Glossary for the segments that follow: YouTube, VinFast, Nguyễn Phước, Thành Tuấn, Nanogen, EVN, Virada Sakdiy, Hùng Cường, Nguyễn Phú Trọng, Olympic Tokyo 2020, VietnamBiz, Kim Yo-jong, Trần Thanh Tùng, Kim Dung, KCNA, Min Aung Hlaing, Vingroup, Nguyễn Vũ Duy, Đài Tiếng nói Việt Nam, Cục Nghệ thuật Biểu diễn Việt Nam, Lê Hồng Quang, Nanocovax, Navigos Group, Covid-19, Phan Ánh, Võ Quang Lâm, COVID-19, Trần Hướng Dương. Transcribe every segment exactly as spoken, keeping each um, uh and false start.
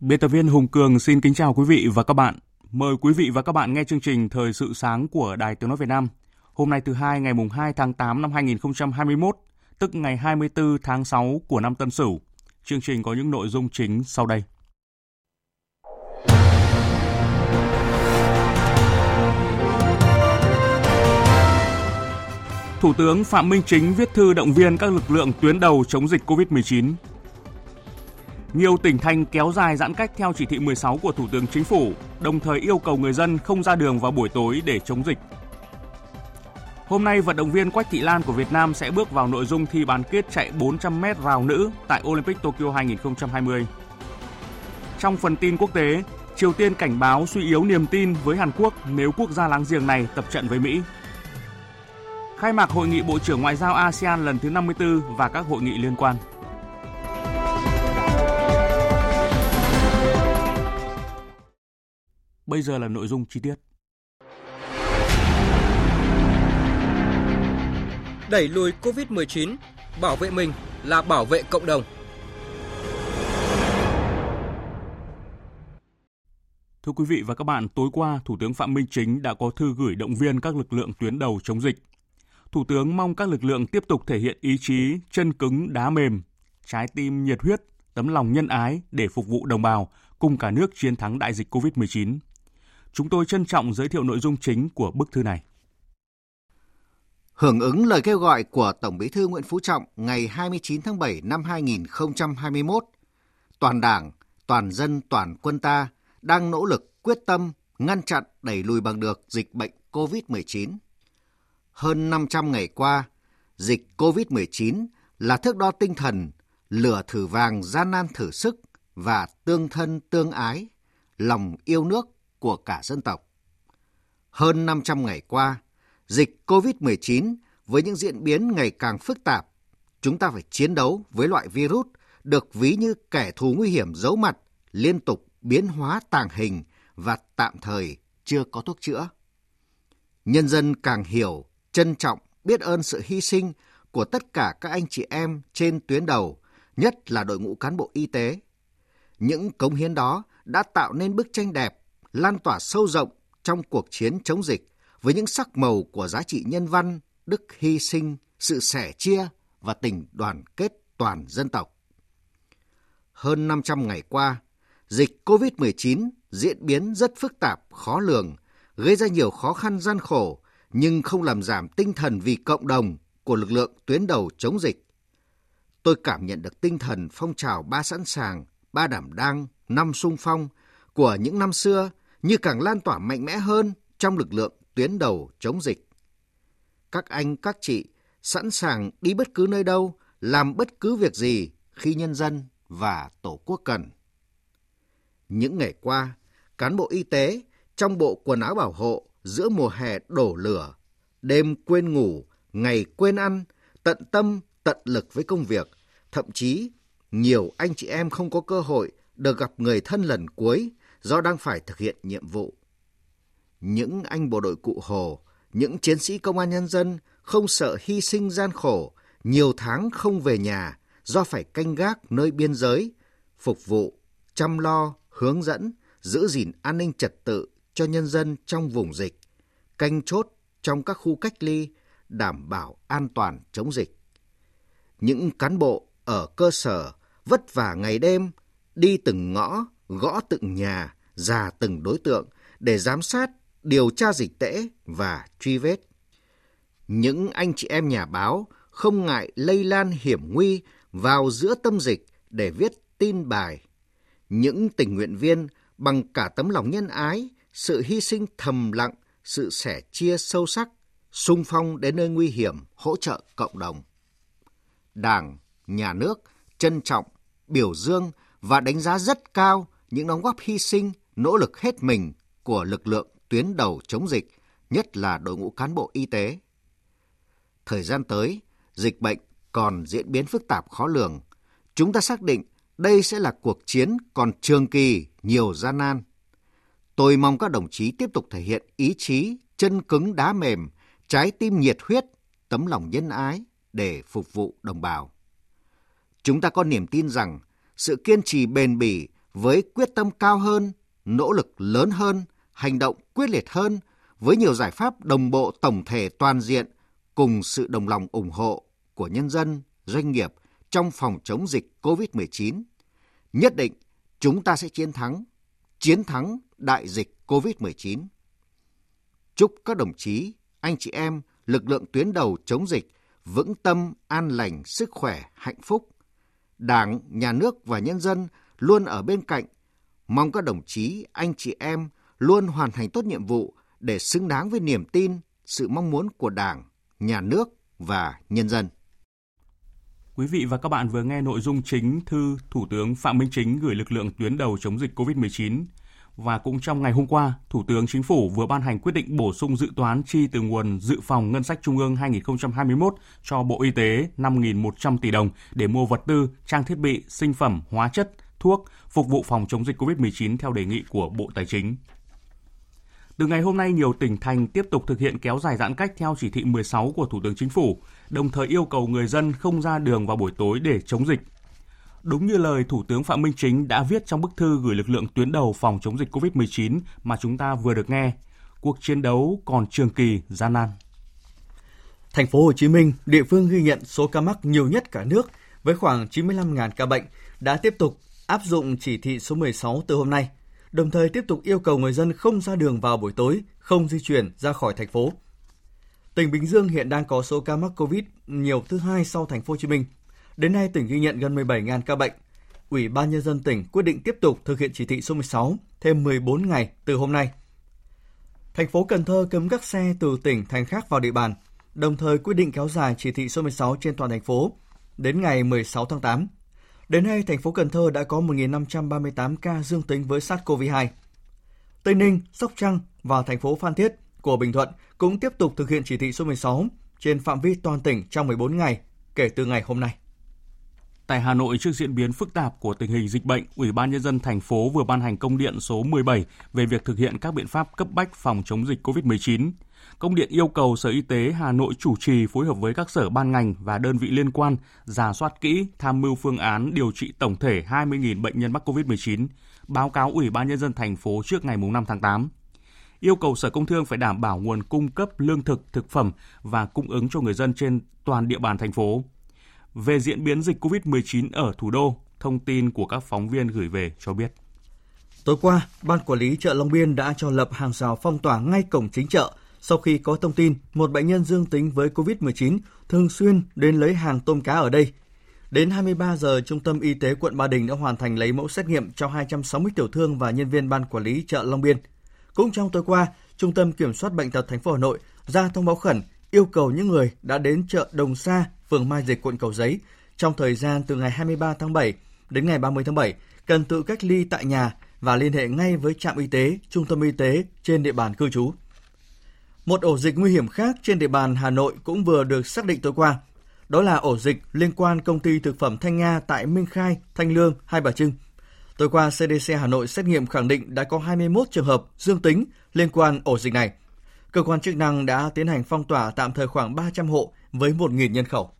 Biên tập viên Hùng Cường xin kính chào quý vị và các bạn. Mời quý vị và các bạn nghe chương trình Thời sự sáng của Đài Tiếng nói Việt Nam. Hôm nay thứ hai ngày hai tháng tám năm hai nghìn không trăm hai mươi mốt, tức ngày hai mươi tư tháng sáu của năm Tân Sửu. Chương trình có những nội dung chính sau đây. Thủ tướng Phạm Minh Chính viết thư động viên các lực lượng tuyến đầu chống dịch covid mười chín. Nhiều tỉnh thành kéo dài giãn cách theo chỉ thị mười sáu của Thủ tướng Chính phủ, đồng thời yêu cầu người dân không ra đường vào buổi tối để chống dịch. Hôm nay, vận động viên Quách Thị Lan của Việt Nam sẽ bước vào nội dung thi bán kết chạy bốn trăm mét rào nữ tại Olympic Tokyo hai không hai không. Trong phần tin quốc tế, Triều Tiên cảnh báo suy yếu niềm tin với Hàn Quốc nếu quốc gia láng giềng này tập trận với Mỹ. Khai mạc Hội nghị Bộ trưởng Ngoại giao a sê an lần thứ năm mươi tư và các hội nghị liên quan. Bây giờ là nội dung chi tiết. Đẩy lùi covid mười chín, bảo vệ mình là bảo vệ cộng đồng. Thưa quý vị và các bạn, tối qua, Thủ tướng Phạm Minh Chính đã có thư gửi động viên các lực lượng tuyến đầu chống dịch. Thủ tướng mong các lực lượng tiếp tục thể hiện ý chí, chân cứng, đá mềm, trái tim nhiệt huyết, tấm lòng nhân ái để phục vụ đồng bào cùng cả nước chiến thắng đại dịch covid mười chín. Chúng tôi trân trọng giới thiệu nội dung chính của bức thư này. Hưởng ứng lời kêu gọi của Tổng Bí thư Nguyễn Phú Trọng ngày hai mươi chín tháng bảy năm hai nghìn không trăm hai mươi mốt, toàn Đảng, toàn dân, toàn quân ta đang nỗ lực quyết tâm ngăn chặn đẩy lùi bằng được dịch bệnh covid mười chín. Hơn năm trăm ngày qua, dịch covid mười chín là thước đo tinh thần, lửa thử vàng gian nan thử sức và tương thân tương ái, lòng yêu nước của cả dân tộc. Hơn năm trăm ngày qua, dịch covid mười chín với những diễn biến ngày càng phức tạp, chúng ta phải chiến đấu với loại virus được ví như kẻ thù nguy hiểm giấu mặt, liên tục biến hóa tàng hình và tạm thời chưa có thuốc chữa. Nhân dân càng hiểu, trân trọng, biết ơn sự hy sinh của tất cả các anh chị em trên tuyến đầu, nhất là đội ngũ cán bộ y tế. Những cống hiến đó đã tạo nên bức tranh đẹp, lan tỏa sâu rộng trong cuộc chiến chống dịch với những sắc màu của giá trị nhân văn, đức hy sinh, sự sẻ chia và tình đoàn kết toàn dân tộc. Hơn năm trăm ngày qua, dịch covid mười chín diễn biến rất phức tạp, khó lường, gây ra nhiều khó khăn gian khổ nhưng không làm giảm tinh thần vì cộng đồng của lực lượng tuyến đầu chống dịch. Tôi cảm nhận được tinh thần phong trào ba sẵn sàng, ba đảm đang, năm sung phong của những năm xưa như càng lan tỏa mạnh mẽ hơn trong lực lượng tuyến đầu chống dịch. Các anh, các chị sẵn sàng đi bất cứ nơi đâu, làm bất cứ việc gì khi nhân dân và Tổ quốc cần. Những ngày qua, cán bộ y tế trong bộ quần áo bảo hộ giữa mùa hè đổ lửa, đêm quên ngủ, ngày quên ăn, tận tâm, tận lực với công việc, thậm chí nhiều anh chị em không có cơ hội được gặp người thân lần cuối do đang phải thực hiện nhiệm vụ. Những anh bộ đội Cụ Hồ, những chiến sĩ công an nhân dân không sợ hy sinh gian khổ, nhiều tháng không về nhà do phải canh gác nơi biên giới, phục vụ, chăm lo, hướng dẫn, giữ gìn an ninh trật tự cho nhân dân trong vùng dịch, canh chốt trong các khu cách ly, đảm bảo an toàn chống dịch. Những cán bộ ở cơ sở vất vả ngày đêm, đi từng ngõ, gõ từng nhà, rà từng đối tượng để giám sát, điều tra dịch tễ và truy vết. Những anh chị em nhà báo không ngại lây lan hiểm nguy vào giữa tâm dịch để viết tin bài. Những tình nguyện viên bằng cả tấm lòng nhân ái, sự hy sinh thầm lặng, sự sẻ chia sâu sắc, xung phong đến nơi nguy hiểm hỗ trợ cộng đồng. Đảng, nhà nước trân trọng, biểu dương và đánh giá rất cao những đóng góp hy sinh, nỗ lực hết mình của lực lượng tuyến đầu chống dịch, nhất là đội ngũ cán bộ y tế. Thời gian tới, dịch bệnh còn diễn biến phức tạp khó lường. Chúng ta xác định đây sẽ là cuộc chiến còn trường kỳ, nhiều gian nan. Tôi mong các đồng chí tiếp tục thể hiện ý chí, chân cứng đá mềm, trái tim nhiệt huyết, tấm lòng nhân ái để phục vụ đồng bào. Chúng ta có niềm tin rằng sự kiên trì bền bỉ với quyết tâm cao hơn, nỗ lực lớn hơn, hành động quyết liệt hơn, với nhiều giải pháp đồng bộ tổng thể toàn diện cùng sự đồng lòng ủng hộ của nhân dân, doanh nghiệp trong phòng chống dịch covid mười chín, nhất định chúng ta sẽ chiến thắng, chiến thắng đại dịch covid mười chín. Chúc các đồng chí, anh chị em, lực lượng tuyến đầu chống dịch vững tâm, an lành, sức khỏe, hạnh phúc. Đảng, nhà nước và nhân dân luôn ở bên cạnh. Mong các đồng chí, anh chị em luôn hoàn thành tốt nhiệm vụ để xứng đáng với niềm tin, sự mong muốn của Đảng, nhà nước và nhân dân. Quý vị và các bạn vừa nghe nội dung chính thư Thủ tướng Phạm Minh Chính gửi lực lượng tuyến đầu chống dịch covid mười chín. Và cũng trong ngày hôm qua, Thủ tướng Chính phủ vừa ban hành quyết định bổ sung dự toán chi từ nguồn dự phòng ngân sách trung ương hai nghìn không trăm hai mươi mốt cho Bộ Y tế năm nghìn một trăm tỷ đồng để mua vật tư, trang thiết bị, sinh phẩm, hóa chất, thuốc, phục vụ phòng chống dịch covid mười chín theo đề nghị của Bộ Tài chính. Từ ngày hôm nay, nhiều tỉnh thành tiếp tục thực hiện kéo dài giãn cách theo chỉ thị mười sáu của Thủ tướng Chính phủ, đồng thời yêu cầu người dân không ra đường vào buổi tối để chống dịch. Đúng như lời Thủ tướng Phạm Minh Chính đã viết trong bức thư gửi lực lượng tuyến đầu phòng chống dịch covid mười chín mà chúng ta vừa được nghe, cuộc chiến đấu còn trường kỳ, gian nan. Thành phố Hồ Chí Minh, địa phương ghi nhận số ca mắc nhiều nhất cả nước với khoảng chín mươi lăm nghìn ca bệnh, đã tiếp tục áp dụng chỉ thị số mười sáu từ hôm nay, đồng thời tiếp tục yêu cầu người dân không ra đường vào buổi tối, không di chuyển ra khỏi thành phố. Tỉnh Bình Dương hiện đang có số ca mắc Covid nhiều thứ hai sau thành phố Hồ Chí Minh. Đến nay, tỉnh ghi nhận gần mười bảy nghìn ca bệnh. Ủy ban Nhân dân tỉnh quyết định tiếp tục thực hiện chỉ thị số mười sáu thêm mười bốn ngày từ hôm nay. Thành phố Cần Thơ cấm các xe từ tỉnh, thành khác vào địa bàn, đồng thời quyết định kéo dài chỉ thị số mười sáu trên toàn thành phố đến ngày mười sáu tháng tám. Đến nay, thành phố Cần Thơ đã có một nghìn năm trăm ba mươi tám ca dương tính với SARS-xê o vê hai. Tây Ninh, Sóc Trăng và thành phố Phan Thiết của Bình Thuận cũng tiếp tục thực hiện chỉ thị số mười sáu trên phạm vi toàn tỉnh trong mười bốn ngày kể từ ngày hôm nay. Tại Hà Nội, trước diễn biến phức tạp của tình hình dịch bệnh, Ủy ban Nhân dân thành phố vừa ban hành công điện số mười bảy về việc thực hiện các biện pháp cấp bách phòng chống dịch covid mười chín. Công điện yêu cầu Sở Y tế Hà Nội chủ trì phối hợp với các sở ban ngành và đơn vị liên quan rà soát kỹ, tham mưu phương án điều trị tổng thể hai mươi nghìn bệnh nhân mắc covid mười chín, báo cáo Ủy ban Nhân dân thành phố trước ngày năm tháng tám. Yêu cầu Sở Công Thương phải đảm bảo nguồn cung cấp lương thực, thực phẩm và cung ứng cho người dân trên toàn địa bàn thành phố. Về diễn biến dịch covid mười chín ở thủ đô, thông tin của các phóng viên gửi về cho biết. Tối qua, Ban Quản lý chợ Long Biên đã cho lập hàng rào phong tỏa ngay cổng chính chợ sau khi có thông tin một bệnh nhân dương tính với covid mười chín thường xuyên đến lấy hàng tôm cá ở đây. Đến hai mươi ba giờ, Trung tâm Y tế quận Ba Đình đã hoàn thành lấy mẫu xét nghiệm cho hai trăm sáu mươi tiểu thương và nhân viên Ban Quản lý chợ Long Biên. Cũng trong tối qua, Trung tâm Kiểm soát Bệnh tật thành phố Hà Nội ra thông báo khẩn yêu cầu những người đã đến chợ Đồng Sa, phường Mai Dịch, quận Cầu Giấy trong thời gian từ ngày hai mươi ba tháng bảy đến ngày ba mươi tháng bảy cần tự cách ly tại nhà và liên hệ ngay với trạm y tế, trung tâm y tế trên địa bàn cư trú. Một ổ dịch nguy hiểm khác trên địa bàn Hà Nội cũng vừa được xác định tối qua. Đó là ổ dịch liên quan công ty thực phẩm Thanh Nga tại Minh Khai, Thanh Lương, Hai Bà Trưng. Tối qua, xê đê xê Hà Nội xét nghiệm khẳng định đã có hai mươi mốt trường hợp dương tính liên quan ổ dịch này. Cơ quan chức năng đã tiến hành phong tỏa tạm thời khoảng ba trăm hộ với một nghìn nhân khẩu.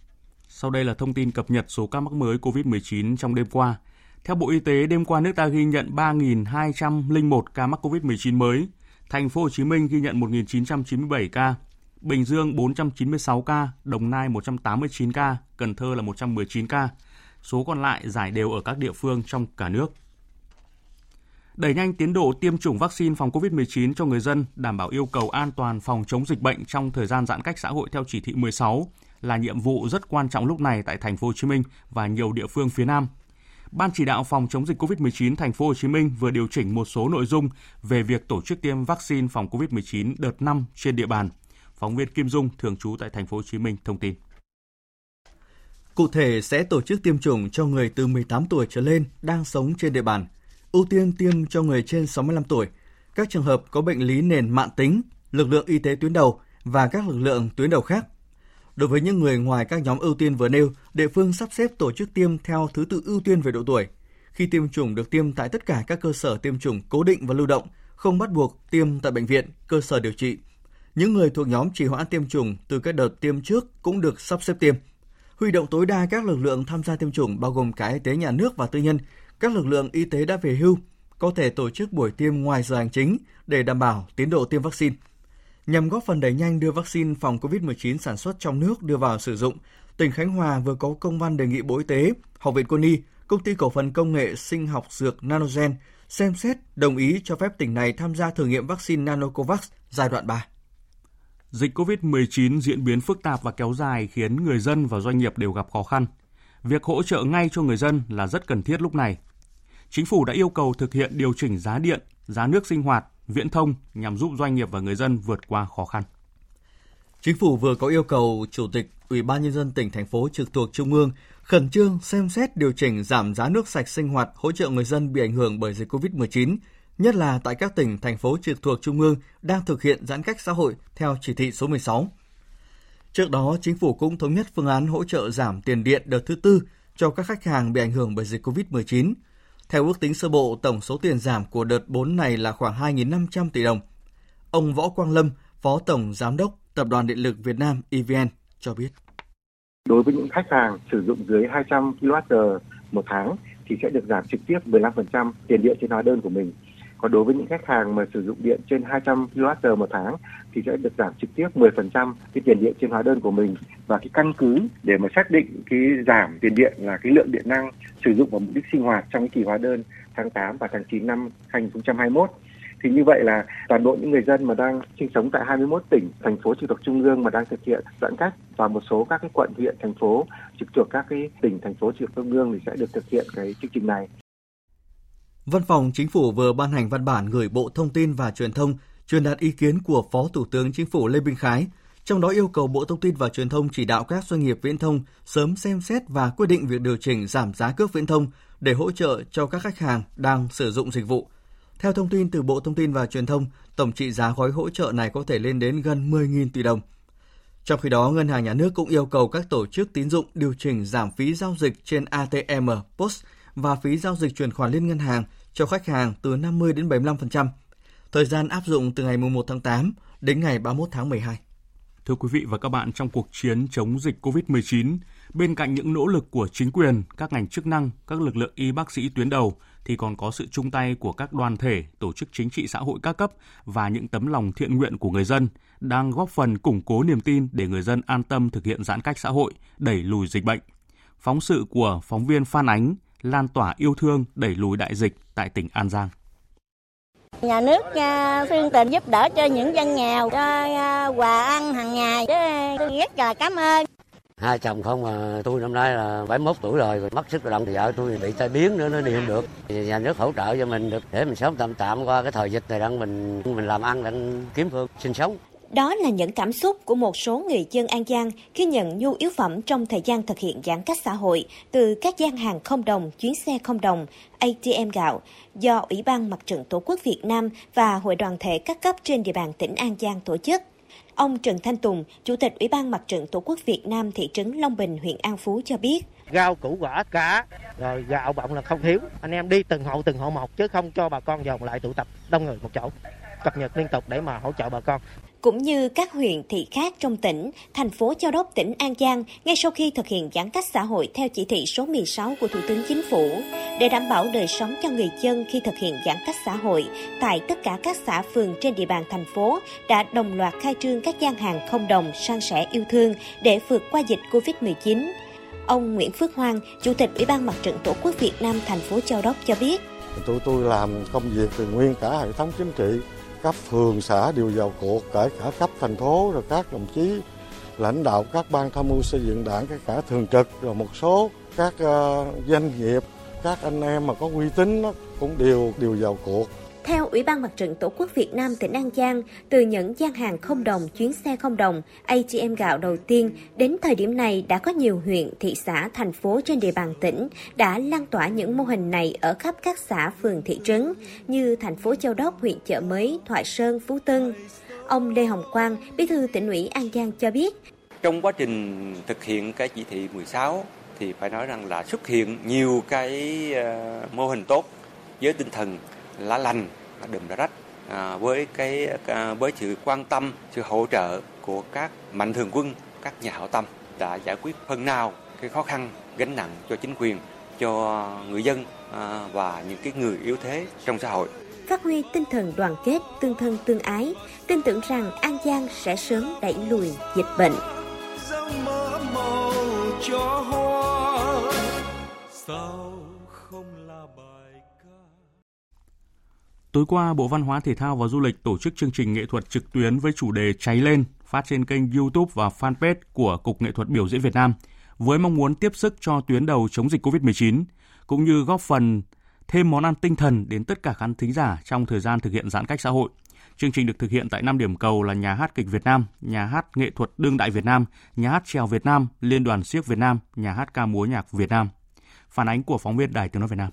Sau đây là thông tin cập nhật số ca mắc mới covid mười chín trong đêm qua. Theo Bộ Y tế, đêm qua nước ta ghi nhận ba nghìn hai trăm lẻ một ca mắc covid mười chín mới. Thành phố Hồ Chí Minh ghi nhận một nghìn chín trăm chín mươi bảy ca, Bình Dương bốn trăm chín mươi sáu ca, Đồng Nai một trăm tám mươi chín ca, Cần Thơ là một trăm mười chín ca. Số còn lại giải đều ở các địa phương trong cả nước. đẩy nhanh tiến độ tiêm chủng vaccine phòng covid mười chín cho người dân, đảm bảo yêu cầu an toàn phòng chống dịch bệnh trong thời gian giãn cách xã hội theo chỉ thị mười sáu là nhiệm vụ rất quan trọng lúc này tại Thành phố Hồ Chí Minh và nhiều địa phương phía Nam. Ban chỉ đạo phòng chống dịch covid mười chín Thành phố Hồ Chí Minh vừa điều chỉnh một số nội dung về việc tổ chức tiêm vaccine phòng covid mười chín đợt năm trên địa bàn. Phóng viên Kim Dung thường trú tại Thành phố Hồ Chí Minh thông tin. Cụ thể sẽ tổ chức tiêm chủng cho người từ mười tám tuổi trở lên đang sống trên địa bàn, ưu tiên tiêm cho người trên sáu mươi lăm tuổi, các trường hợp có bệnh lý nền mãn tính, lực lượng y tế tuyến đầu và các lực lượng tuyến đầu khác. Đối với những người ngoài các nhóm ưu tiên vừa nêu, địa phương sắp xếp tổ chức tiêm theo thứ tự ưu tiên về độ tuổi. Khi tiêm chủng được tiêm tại tất cả các cơ sở tiêm chủng cố định và lưu động, không bắt buộc tiêm tại bệnh viện, cơ sở điều trị. Những người thuộc nhóm trì hoãn tiêm chủng từ các đợt tiêm trước cũng được sắp xếp tiêm. Huy động tối đa các lực lượng tham gia tiêm chủng bao gồm cả y tế nhà nước và tư nhân, các lực lượng y tế đã về hưu, có thể tổ chức buổi tiêm ngoài giờ hành chính để đảm bảo tiến độ tiêm vaccine. Nhằm góp phần đẩy nhanh đưa vaccine phòng covid mười chín sản xuất trong nước đưa vào sử dụng, tỉnh Khánh Hòa vừa có công văn đề nghị Bộ Y tế, Học viện Quân y, Công ty Cổ phần Công nghệ Sinh học Dược Nanogen xem xét đồng ý cho phép tỉnh này tham gia thử nghiệm vaccine Nanocovax giai đoạn ba. Dịch covid mười chín diễn biến phức tạp và kéo dài khiến người dân và doanh nghiệp đều gặp khó khăn. Việc hỗ trợ ngay cho người dân là rất cần thiết lúc này. Chính phủ đã yêu cầu thực hiện điều chỉnh giá điện, giá nước sinh hoạt, viễn thông nhằm giúp doanh nghiệp và người dân vượt qua khó khăn. Chính phủ vừa có yêu cầu Chủ tịch Ủy ban Nhân dân tỉnh, thành phố trực thuộc Trung ương khẩn trương xem xét điều chỉnh giảm giá nước sạch sinh hoạt hỗ trợ người dân bị ảnh hưởng bởi dịch covid mười chín, nhất là tại các tỉnh, thành phố trực thuộc Trung ương đang thực hiện giãn cách xã hội theo chỉ thị số mười sáu. Trước đó, chính phủ cũng thống nhất phương án hỗ trợ giảm tiền điện đợt thứ tư cho các khách hàng bị ảnh hưởng bởi dịch covid mười chín. Theo ước tính sơ bộ, tổng số tiền giảm của đợt bốn này là khoảng hai nghìn năm trăm tỷ đồng. Ông Võ Quang Lâm, Phó Tổng Giám đốc Tập đoàn Điện lực Việt Nam E V N cho biết. Đối với những khách hàng sử dụng dưới hai trăm ki lô oát giờ một tháng thì sẽ được giảm trực tiếp mười lăm phần trăm tiền điện trên hóa đơn của mình. Còn đối với những khách hàng mà sử dụng điện trên hai trăm ki lô oát giờ một tháng thì sẽ được giảm trực tiếp mười phần trăm cái tiền điện trên hóa đơn của mình, và cái căn cứ để mà xác định cái giảm tiền điện là cái lượng điện năng sử dụng vào mục đích sinh hoạt trong cái kỳ hóa đơn tháng tám và tháng chín năm hai nghìn không trăm hai mươi mốt. Thì như vậy là toàn bộ những người dân mà đang sinh sống tại hai mươi mốt tỉnh, thành phố trực thuộc Trung ương mà đang thực hiện giãn cách, và một số các cái quận, huyện, thành phố trực thuộc các cái tỉnh, thành phố trực thuộc Trung ương thì sẽ được thực hiện cái chương trình này. Văn phòng Chính phủ vừa ban hành văn bản gửi Bộ Thông tin và Truyền thông truyền đạt ý kiến của Phó Thủ tướng Chính phủ Lê Bình Khái, trong đó yêu cầu Bộ Thông tin và Truyền thông chỉ đạo các doanh nghiệp viễn thông sớm xem xét và quyết định việc điều chỉnh giảm giá cước viễn thông để hỗ trợ cho các khách hàng đang sử dụng dịch vụ. Theo thông tin từ Bộ Thông tin và Truyền thông, tổng trị giá gói hỗ trợ này có thể lên đến gần mười nghìn tỷ đồng. Trong khi đó, Ngân hàng Nhà nước cũng yêu cầu các tổ chức tín dụng điều chỉnh giảm phí giao dịch trên a tê em, pê ô ét và phí giao dịch chuyển khoản liên ngân hàng cho khách hàng từ năm mươi đến bảy mươi lăm phần trăm. Thời gian áp dụng từ ngày mùng một tháng tám đến ngày ba mươi mốt tháng mười hai. Thưa quý vị và các bạn, trong cuộc chiến chống dịch covid mười chín, bên cạnh những nỗ lực của chính quyền, các ngành chức năng, các lực lượng y bác sĩ tuyến đầu thì còn có sự chung tay của các đoàn thể, tổ chức chính trị xã hội các cấp và những tấm lòng thiện nguyện của người dân đang góp phần củng cố niềm tin để người dân an tâm thực hiện giãn cách xã hội, đẩy lùi dịch bệnh. Phóng sự của phóng viên Phan Ánh, lan tỏa yêu thương đẩy lùi đại dịch tại tỉnh An Giang. Nhà nước thương tình giúp đỡ cho những dân nghèo, cho quà ăn hàng ngày, tôi rất là cảm ơn. Hai chồng không mà tôi năm nay là bảy mươi mốt tuổi rồi, mất sức lao động thì vợ tôi bị tai biến nữa, nó đi không được. Nhà nước hỗ trợ cho mình được để mình sống tạm tạm qua cái thời dịch này, đang mình mình làm ăn, đang kiếm phương sinh sống. Đó là những cảm xúc của một số người dân An Giang khi nhận nhu yếu phẩm trong thời gian thực hiện giãn cách xã hội từ các gian hàng không đồng, chuyến xe không đồng, a tê em gạo do Ủy ban Mặt trận Tổ quốc Việt Nam và Hội đoàn thể các cấp trên địa bàn tỉnh An Giang tổ chức. Ông Trần Thanh Tùng, Chủ tịch Ủy ban Mặt trận Tổ quốc Việt Nam thị trấn Long Bình, huyện An Phú cho biết. Rau, củ quả, cá, rồi gạo bọng là không thiếu. Anh em đi từng hộ, từng hộ một chứ không cho bà con dồn lại tụ tập đông người một chỗ. Cập nhật liên tục để mà hỗ trợ bà con. Cũng như các huyện thị khác trong tỉnh, thành phố Châu Đốc, tỉnh An Giang, ngay sau khi thực hiện giãn cách xã hội theo chỉ thị số mười sáu của Thủ tướng Chính phủ, để đảm bảo đời sống cho người dân khi thực hiện giãn cách xã hội, tại tất cả các xã phường trên địa bàn thành phố đã đồng loạt khai trương các gian hàng không đồng san sẻ yêu thương để vượt qua dịch covid mười chín. Ông Nguyễn Phước Hoàng, Chủ tịch Ủy ban Mặt trận Tổ quốc Việt Nam thành phố Châu Đốc cho biết. Tụi tôi làm công việc từ nguyên cả hệ thống chính trị, các phường xã đều vào cuộc, cả cả cấp thành phố, rồi các đồng chí lãnh đạo các ban tham mưu xây dựng đảng, các cả thường trực, rồi một số các uh, doanh nghiệp, các anh em mà có uy tín đó, cũng đều đều vào cuộc. Theo Ủy ban Mặt trận Tổ quốc Việt Nam tỉnh An Giang, từ những gian hàng không đồng, chuyến xe không đồng, a tê em gạo đầu tiên, đến thời điểm này đã có nhiều huyện, thị xã, thành phố trên địa bàn tỉnh đã lan tỏa những mô hình này ở khắp các xã, phường, thị trấn như thành phố Châu Đốc, huyện Chợ Mới, Thoại Sơn, Phú Tân. Ông Lê Hồng Quang, Bí thư Tỉnh ủy An Giang cho biết, trong quá trình thực hiện cái chỉ thị mười sáu thì phải nói rằng là xuất hiện nhiều cái mô hình tốt với tinh thần lá lành đùm lá rách, à, với cái à, với sự quan tâm, sự hỗ trợ của các mạnh thường quân, các nhà hảo tâm đã giải quyết phần nào cái khó khăn gánh nặng cho chính quyền, cho người dân à, và những cái người yếu thế trong xã hội. Phát huy tinh thần đoàn kết, tương thân tương ái, tin tưởng rằng An Giang sẽ sớm đẩy lùi dịch bệnh. Tối qua, Bộ Văn hóa Thể thao và Du lịch tổ chức chương trình nghệ thuật trực tuyến với chủ đề Cháy lên, phát trên kênh YouTube và fanpage của Cục Nghệ thuật Biểu diễn Việt Nam, với mong muốn tiếp sức cho tuyến đầu chống dịch covid mười chín, cũng như góp phần thêm món ăn tinh thần đến tất cả khán thính giả trong thời gian thực hiện giãn cách xã hội. Chương trình được thực hiện tại năm điểm cầu là Nhà hát Kịch Việt Nam, Nhà hát Nghệ thuật Đương đại Việt Nam, Nhà hát Chèo Việt Nam, Liên đoàn Xiếc Việt Nam, Nhà hát Ca múa nhạc Việt Nam. Phản ánh của phóng viên Đài Tiếng nói Việt Nam.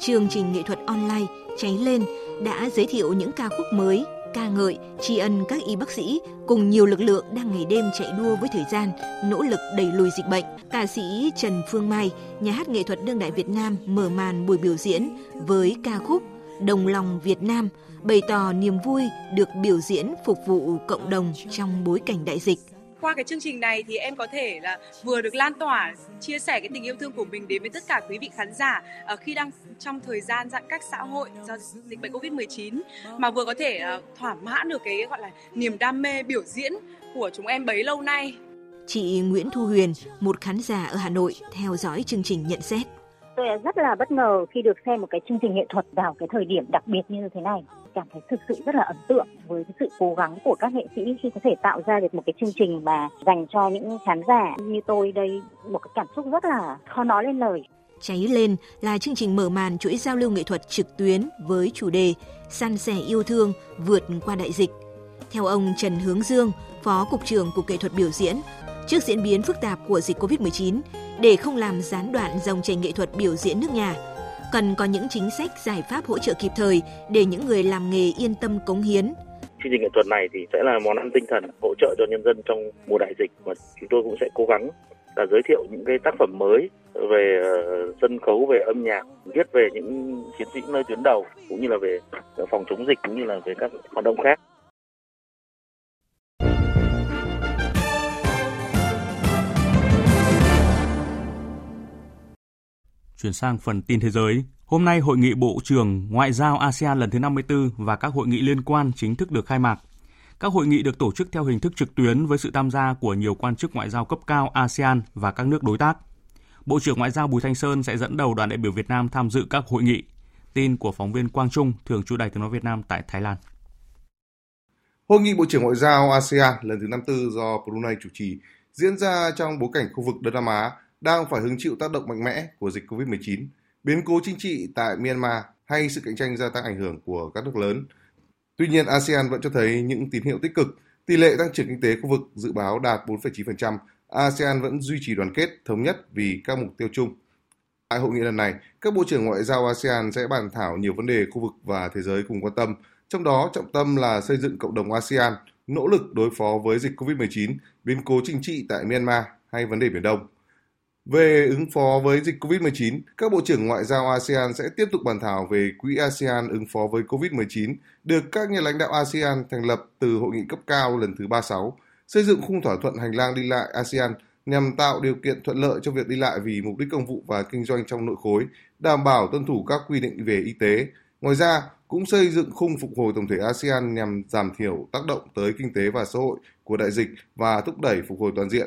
Chương trình nghệ thuật online Cháy lên đã giới thiệu những ca khúc mới, ca ngợi, tri ân các y bác sĩ cùng nhiều lực lượng đang ngày đêm chạy đua với thời gian, nỗ lực đẩy lùi dịch bệnh. Ca sĩ Trần Phương Mai, Nhà hát Nghệ thuật Đương đại Việt Nam mở màn buổi biểu diễn với ca khúc Đồng lòng Việt Nam, bày tỏ niềm vui được biểu diễn phục vụ cộng đồng trong bối cảnh đại dịch. Qua cái chương trình này thì em có thể là vừa được lan tỏa, chia sẻ cái tình yêu thương của mình đến với tất cả quý vị khán giả khi đang trong thời gian giãn cách xã hội do dịch bệnh covid mười chín, mà vừa có thể thỏa mãn được cái gọi là niềm đam mê biểu diễn của chúng em bấy lâu nay. Chị Nguyễn Thu Huyền, một khán giả ở Hà Nội, theo dõi chương trình nhận xét. Tôi rất là bất ngờ khi được xem một cái chương trình nghệ thuật vào cái thời điểm đặc biệt như thế này. Cảm thấy thực sự rất là ấn tượng với cái sự cố gắng của các nghệ sĩ khi có thể tạo ra được một cái chương trình mà dành cho những khán giả như tôi đây, một cái cảm xúc rất là khó nói lên lời. Cháy lên là chương trình mở màn chuỗi giao lưu nghệ thuật trực tuyến với chủ đề san sẻ yêu thương vượt qua đại dịch. Theo ông Trần Hướng Dương, Phó Cục trưởng Cục Nghệ thuật Biểu diễn, trước diễn biến phức tạp của dịch covid mười chín, để không làm gián đoạn dòng chảy nghệ thuật biểu diễn nước nhà, cần có những chính sách giải pháp hỗ trợ kịp thời để những người làm nghề yên tâm cống hiến. Chương trình nghệ thuật này thì sẽ là món ăn tinh thần hỗ trợ cho nhân dân trong mùa đại dịch, và chúng tôi cũng sẽ cố gắng là giới thiệu những cái tác phẩm mới về sân khấu, về âm nhạc, viết về những chiến sĩ nơi tuyến đầu, cũng như là về phòng chống dịch, cũng như là về các hoạt động khác. Chuyển sang phần tin thế giới. Hôm nay, Hội nghị Bộ trưởng Ngoại giao a sê an lần thứ năm mươi tư và các hội nghị liên quan chính thức được khai mạc. Các hội nghị được tổ chức theo hình thức trực tuyến với sự tham gia của nhiều quan chức ngoại giao cấp cao a sê an và các nước đối tác. Bộ trưởng Ngoại giao Bùi Thanh Sơn sẽ dẫn đầu đoàn đại biểu Việt Nam tham dự các hội nghị. Tin của phóng viên Quang Trung, thường trú Đài Tiếng nói Việt Nam tại Thái Lan. Hội nghị Bộ trưởng Ngoại giao a sê an lần thứ năm mươi tư do Brunei chủ trì diễn ra trong bối cảnh khu vực Đông Nam Á đang phải hứng chịu tác động mạnh mẽ của dịch covid mười chín, biến cố chính trị tại Myanmar hay sự cạnh tranh gia tăng ảnh hưởng của các nước lớn. Tuy nhiên, a sê an vẫn cho thấy những tín hiệu tích cực, tỷ lệ tăng trưởng kinh tế khu vực dự báo đạt bốn phẩy chín phần trăm, a sê an vẫn duy trì đoàn kết, thống nhất vì các mục tiêu chung. Tại hội nghị lần này, các bộ trưởng ngoại giao a sê an sẽ bàn thảo nhiều vấn đề khu vực và thế giới cùng quan tâm, trong đó trọng tâm là xây dựng cộng đồng a sê an, nỗ lực đối phó với dịch covid mười chín, biến cố chính trị tại Myanmar hay vấn đề Biển Đông. Về ứng phó với dịch covid mười chín, các bộ trưởng ngoại giao a sê an sẽ tiếp tục bàn thảo về Quỹ a sê an ứng phó với covid mười chín được các nhà lãnh đạo a sê an thành lập từ hội nghị cấp cao lần thứ ba mươi sáu, xây dựng khung thỏa thuận hành lang đi lại a sê an nhằm tạo điều kiện thuận lợi cho việc đi lại vì mục đích công vụ và kinh doanh trong nội khối, đảm bảo tuân thủ các quy định về y tế. Ngoài ra, cũng xây dựng khung phục hồi tổng thể a sê an nhằm giảm thiểu tác động tới kinh tế và xã hội của đại dịch và thúc đẩy phục hồi toàn diện.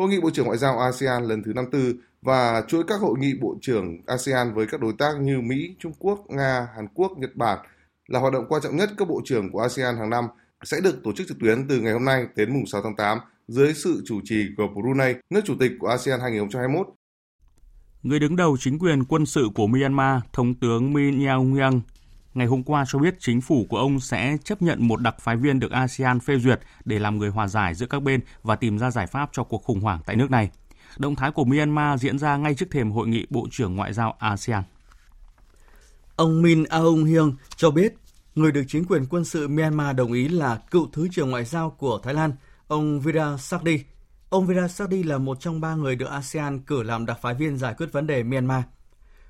Hội nghị Bộ trưởng Ngoại giao a sê an lần thứ năm mươi tư và chuỗi các hội nghị Bộ trưởng a sê an với các đối tác như Mỹ, Trung Quốc, Nga, Hàn Quốc, Nhật Bản là hoạt động quan trọng nhất các Bộ trưởng của a sê an hàng năm sẽ được tổ chức trực tuyến từ ngày hôm nay đến mùng sáu tháng tám dưới sự chủ trì của Brunei, nước chủ tịch của a sê an hai nghìn không trăm hai mươi mốt. Người đứng đầu chính quyền quân sự của Myanmar, Thống tướng Min Aung Hlaing, ngày hôm qua cho biết chính phủ của ông sẽ chấp nhận một đặc phái viên được a sê an phê duyệt để làm người hòa giải giữa các bên và tìm ra giải pháp cho cuộc khủng hoảng tại nước này. Động thái của Myanmar diễn ra ngay trước thềm Hội nghị Bộ trưởng Ngoại giao a sê an. Ông Min Aung Hlaing cho biết người được chính quyền quân sự Myanmar đồng ý là cựu Thứ trưởng Ngoại giao của Thái Lan, ông Virada Sakdiy. Ông Virada Sakdiy là một trong ba người được a sê an cử làm đặc phái viên giải quyết vấn đề Myanmar.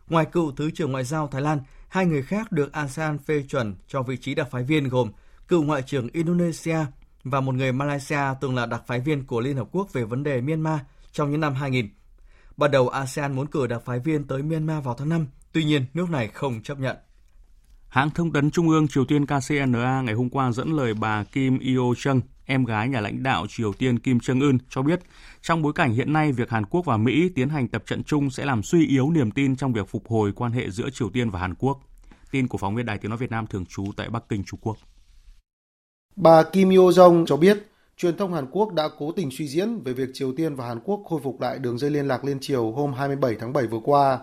Ngoài cựu Thứ trưởng Ngoại giao Thái Lan, hai người khác được a sê an phê chuẩn cho vị trí đặc phái viên gồm cựu Ngoại trưởng Indonesia và một người Malaysia từng là đặc phái viên của Liên Hợp Quốc về vấn đề Myanmar trong những năm hai nghìn. Ban đầu a sê an muốn cử đặc phái viên tới Myanmar vào tháng năm, tuy nhiên nước này không chấp nhận. Hãng thông tấn Trung ương Triều Tiên K C N A ngày hôm qua dẫn lời bà Kim Yo-jong, em gái nhà lãnh đạo Triều Tiên Kim Jong-un, cho biết trong bối cảnh hiện nay việc Hàn Quốc và Mỹ tiến hành tập trận chung sẽ làm suy yếu niềm tin trong việc phục hồi quan hệ giữa Triều Tiên và Hàn Quốc. Tin của phóng viên Đài Tiếng nói Việt Nam thường trú tại Bắc Kinh, Trung Quốc. Bà Kim Yo-jong cho biết truyền thông Hàn Quốc đã cố tình suy diễn về việc Triều Tiên và Hàn Quốc khôi phục lại đường dây liên lạc liên Triều hôm hai mươi bảy tháng bảy vừa qua.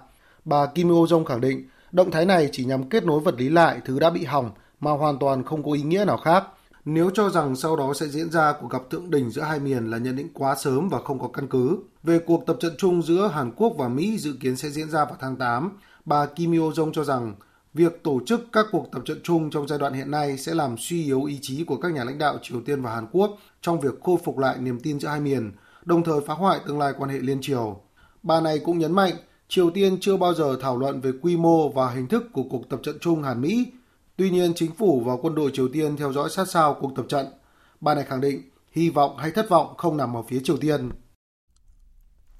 Bà Kim Yo-jong khẳng định động thái này chỉ nhằm kết nối vật lý lại thứ đã bị hỏng mà hoàn toàn không có ý nghĩa nào khác. Nếu cho rằng sau đó sẽ diễn ra cuộc gặp thượng đỉnh giữa hai miền là nhận định quá sớm và không có căn cứ. Về cuộc tập trận chung giữa Hàn Quốc và Mỹ dự kiến sẽ diễn ra vào tháng tám, bà Kim Yo-jong cho rằng việc tổ chức các cuộc tập trận chung trong giai đoạn hiện nay sẽ làm suy yếu ý chí của các nhà lãnh đạo Triều Tiên và Hàn Quốc trong việc khôi phục lại niềm tin giữa hai miền, đồng thời phá hoại tương lai quan hệ liên triều. Bà này cũng nhấn mạnh Triều Tiên chưa bao giờ thảo luận về quy mô và hình thức của cuộc tập trận chung Hàn Mỹ. Tuy nhiên, chính phủ và quân đội Triều Tiên theo dõi sát sao cuộc tập trận. Bà này khẳng định, hy vọng hay thất vọng không nằm ở phía Triều Tiên.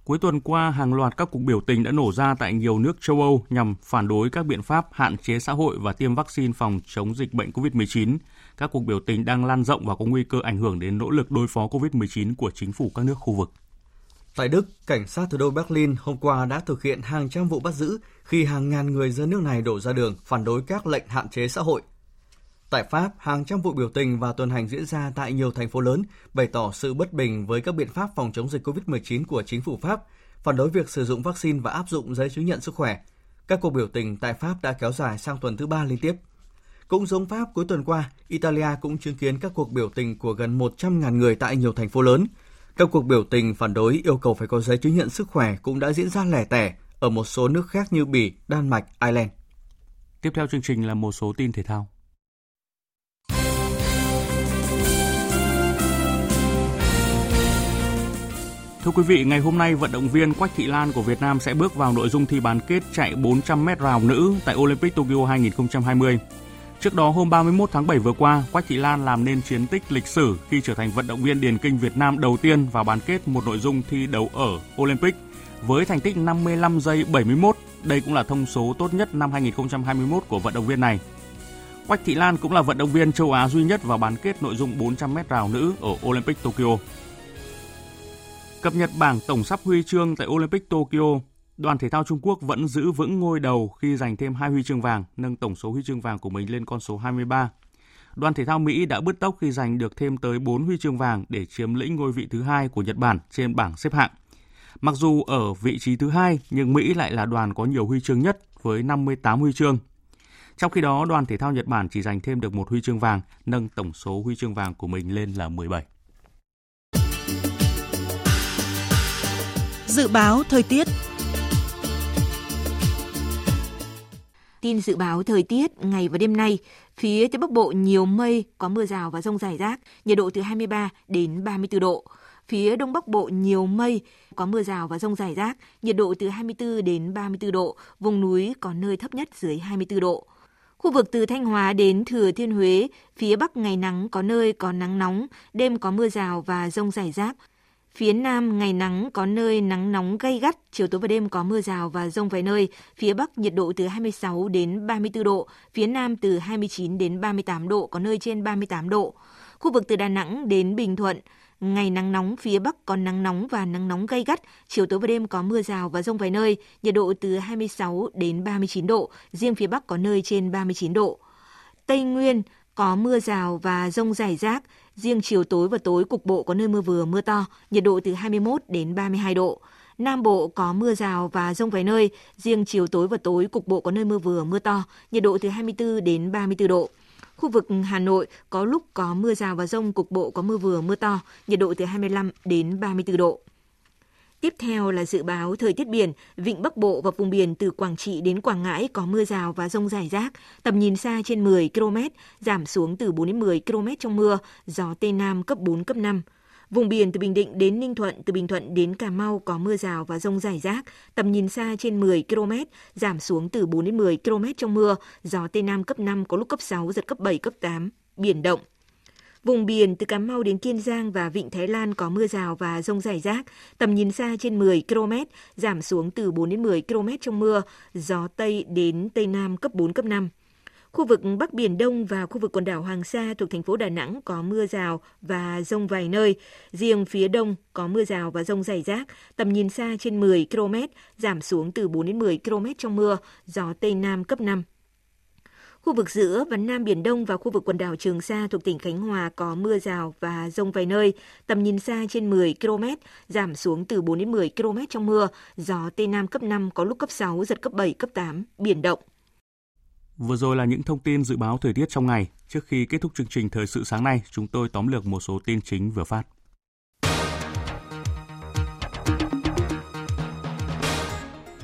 Cuối tuần qua, hàng loạt các cuộc biểu tình đã nổ ra tại nhiều nước châu Âu nhằm phản đối các biện pháp hạn chế xã hội và tiêm vaccine phòng chống dịch bệnh covid mười chín. Các cuộc biểu tình đang lan rộng và có nguy cơ ảnh hưởng đến nỗ lực đối phó covid mười chín của chính phủ các nước khu vực. Tại Đức, cảnh sát thủ đô Berlin hôm qua đã thực hiện hàng trăm vụ bắt giữ khi hàng ngàn người dân nước này đổ ra đường phản đối các lệnh hạn chế xã hội. Tại Pháp, hàng trăm vụ biểu tình và tuần hành diễn ra tại nhiều thành phố lớn bày tỏ sự bất bình với các biện pháp phòng chống dịch covid mười chín của chính phủ Pháp, phản đối việc sử dụng vaccine và áp dụng giấy chứng nhận sức khỏe. Các cuộc biểu tình tại Pháp đã kéo dài sang tuần thứ ba liên tiếp. Cũng giống Pháp, cuối tuần qua, Italia cũng chứng kiến các cuộc biểu tình của gần một trăm nghìn người tại nhiều thành phố lớn. Các cuộc biểu tình phản đối yêu cầu phải có giấy chứng nhận sức khỏe cũng đã diễn ra lẻ tẻ ở một số nước khác như Bỉ, Đan Mạch, Ireland. Tiếp theo chương trình là một số tin thể thao. Thưa quý vị, ngày hôm nay vận động viên Quách Thị Lan của Việt Nam sẽ bước vào nội dung thi bán kết chạy bốn trăm mét rào nữ tại Olympic Tokyo hai nghìn không trăm hai mươi. Trước đó, hôm ba mươi mốt tháng bảy vừa qua, Quách Thị Lan làm nên chiến tích lịch sử khi trở thành vận động viên điền kinh Việt Nam đầu tiên vào bán kết một nội dung thi đấu ở Olympic với thành tích năm mươi lăm giây bảy mươi mốt. Đây cũng là thông số tốt nhất năm hai nghìn không trăm hai mươi mốt của vận động viên này. Quách Thị Lan cũng là vận động viên châu Á duy nhất vào bán kết nội dung bốn trăm mét rào nữ ở Olympic Tokyo. Cập nhật bảng tổng sắp huy chương tại Olympic Tokyo. Đoàn thể thao Trung Quốc vẫn giữ vững ngôi đầu khi giành thêm hai huy chương vàng, nâng tổng số huy chương vàng của mình lên con số hai mươi ba. Đoàn thể thao Mỹ đã bứt tốc khi giành được thêm tới bốn huy chương vàng để chiếm lĩnh ngôi vị thứ hai của Nhật Bản trên bảng xếp hạng. Mặc dù ở vị trí thứ hai, nhưng Mỹ lại là đoàn có nhiều huy chương nhất với năm mươi tám huy chương. Trong khi đó, đoàn thể thao Nhật Bản chỉ giành thêm được một huy chương vàng, nâng tổng số huy chương vàng của mình lên là mười bảy. Dự báo thời tiết. Tin dự báo thời tiết ngày và đêm nay, phía Tây Bắc Bộ nhiều mây, có mưa rào và dông rải rác, nhiệt độ từ hai mươi ba đến ba mươi tư độ. Phía Đông Bắc Bộ nhiều mây, có mưa rào và dông rải rác, nhiệt độ từ hai mươi tư đến ba mươi tư độ, vùng núi có nơi thấp nhất dưới hai mươi tư độ. Khu vực từ Thanh Hóa đến Thừa Thiên Huế, phía Bắc ngày nắng có nơi có nắng nóng, đêm có mưa rào và dông rải rác. Phía Nam ngày nắng có nơi nắng nóng gay gắt, chiều tối và đêm có mưa rào và dông vài nơi. Phía Bắc nhiệt độ từ hai mươi sáu đến ba mươi tư độ, phía Nam từ hai mươi chín đến ba mươi tám độ, có nơi trên ba mươi tám độ. Khu vực từ Đà Nẵng đến Bình Thuận, Ngày nắng nóng, phía Bắc có nắng nóng và nắng nóng gay gắt. Chiều tối và đêm có mưa rào và dông vài nơi, nhiệt độ từ hai mươi sáu đến ba mươi chín độ, riêng phía Bắc có nơi trên ba mươi chín độ. Tây Nguyên có mưa rào và dông rải rác, riêng chiều tối và tối cục bộ có nơi mưa vừa mưa to, nhiệt độ từ hai mươi mốt đến ba mươi hai độ. Nam Bộ có mưa rào và dông vài nơi, riêng chiều tối và tối cục bộ có nơi mưa vừa mưa to, nhiệt độ từ hai mươi tư đến ba mươi tư độ. Khu vực Hà Nội có lúc có mưa rào và dông, cục bộ có mưa vừa mưa to, nhiệt độ từ hai mươi lăm đến ba mươi tư độ. Tiếp theo là dự báo thời tiết biển, vịnh Bắc Bộ và vùng biển từ Quảng Trị đến Quảng Ngãi có mưa rào và dông rải rác, tầm nhìn xa trên mười ki lô mét, giảm xuống từ bốn đến mười ki lô mét trong mưa, gió Tây Nam cấp bốn, cấp năm. Vùng biển từ Bình Định đến Ninh Thuận, từ Bình Thuận đến Cà Mau có mưa rào và dông rải rác, tầm nhìn xa trên mười ki lô mét, giảm xuống từ bốn đến mười ki lô mét trong mưa, gió Tây Nam cấp năm, có lúc cấp sáu, giật cấp bảy, cấp tám, biển động. Vùng biển từ Cà Mau đến Kiên Giang và Vịnh Thái Lan có mưa rào và dông rải rác, tầm nhìn xa trên mười ki lô mét, giảm xuống từ bốn đến mười ki lô mét trong mưa, gió Tây đến Tây Nam cấp bốn, cấp năm. Khu vực Bắc Biển Đông và khu vực quần đảo Hoàng Sa thuộc thành phố Đà Nẵng có mưa rào và dông vài nơi. Riêng phía Đông có mưa rào và dông rải rác, tầm nhìn xa trên mười ki lô mét, giảm xuống từ bốn đến mười ki lô mét trong mưa, gió Tây Nam cấp năm. Khu vực giữa và Nam Biển Đông và khu vực quần đảo Trường Sa thuộc tỉnh Khánh Hòa có mưa rào và dông vài nơi, tầm nhìn xa trên mười ki lô mét, giảm xuống từ bốn đến mười ki lô mét trong mưa, gió Tây Nam cấp năm, có lúc cấp sáu, giật cấp bảy, cấp tám, biển động. Vừa rồi là những thông tin dự báo thời tiết trong ngày. Trước khi kết thúc chương trình Thời sự sáng nay, chúng tôi tóm lược một số tin chính vừa phát.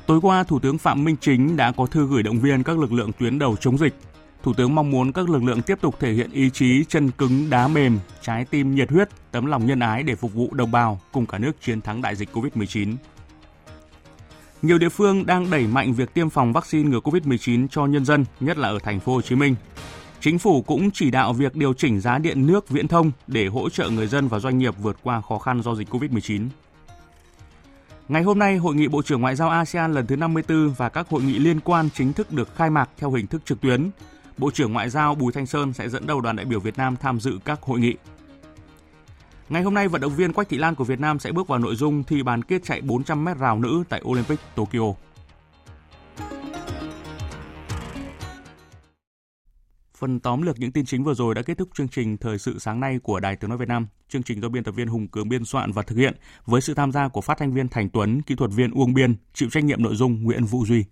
Tối qua, Thủ tướng Phạm Minh Chính đã có thư gửi động viên các lực lượng tuyến đầu chống dịch. Thủ tướng mong muốn các lực lượng tiếp tục thể hiện ý chí chân cứng đá mềm, trái tim nhiệt huyết, tấm lòng nhân ái để phục vụ đồng bào cùng cả nước chiến thắng đại dịch covid mười chín. Nhiều địa phương đang đẩy mạnh việc tiêm phòng vaccine ngừa covid mười chín cho nhân dân, nhất là ở thành phố Hồ Chí Minh. Chính phủ cũng chỉ đạo việc điều chỉnh giá điện, nước, viễn thông để hỗ trợ người dân và doanh nghiệp vượt qua khó khăn do dịch covid mười chín. Ngày hôm nay, Hội nghị Bộ trưởng Ngoại giao a sê an lần thứ năm mươi tư và các hội nghị liên quan chính thức được khai mạc theo hình thức trực tuyến. Bộ trưởng Ngoại giao Bùi Thanh Sơn sẽ dẫn đầu đoàn đại biểu Việt Nam tham dự các hội nghị. Ngày hôm nay, vận động viên Quách Thị Lan của Việt Nam sẽ bước vào nội dung thi bán kết chạy bốn trăm mét rào nữ tại Olympic Tokyo. Phần tóm lược những tin chính vừa rồi đã kết thúc chương trình Thời sự sáng nay của Đài Tiếng nói Việt Nam. Chương trình do biên tập viên Hùng Cường biên soạn và thực hiện với sự tham gia của phát thanh viên Thành Tuấn, kỹ thuật viên Uông Biên, chịu trách nhiệm nội dung Nguyễn Vũ Duy.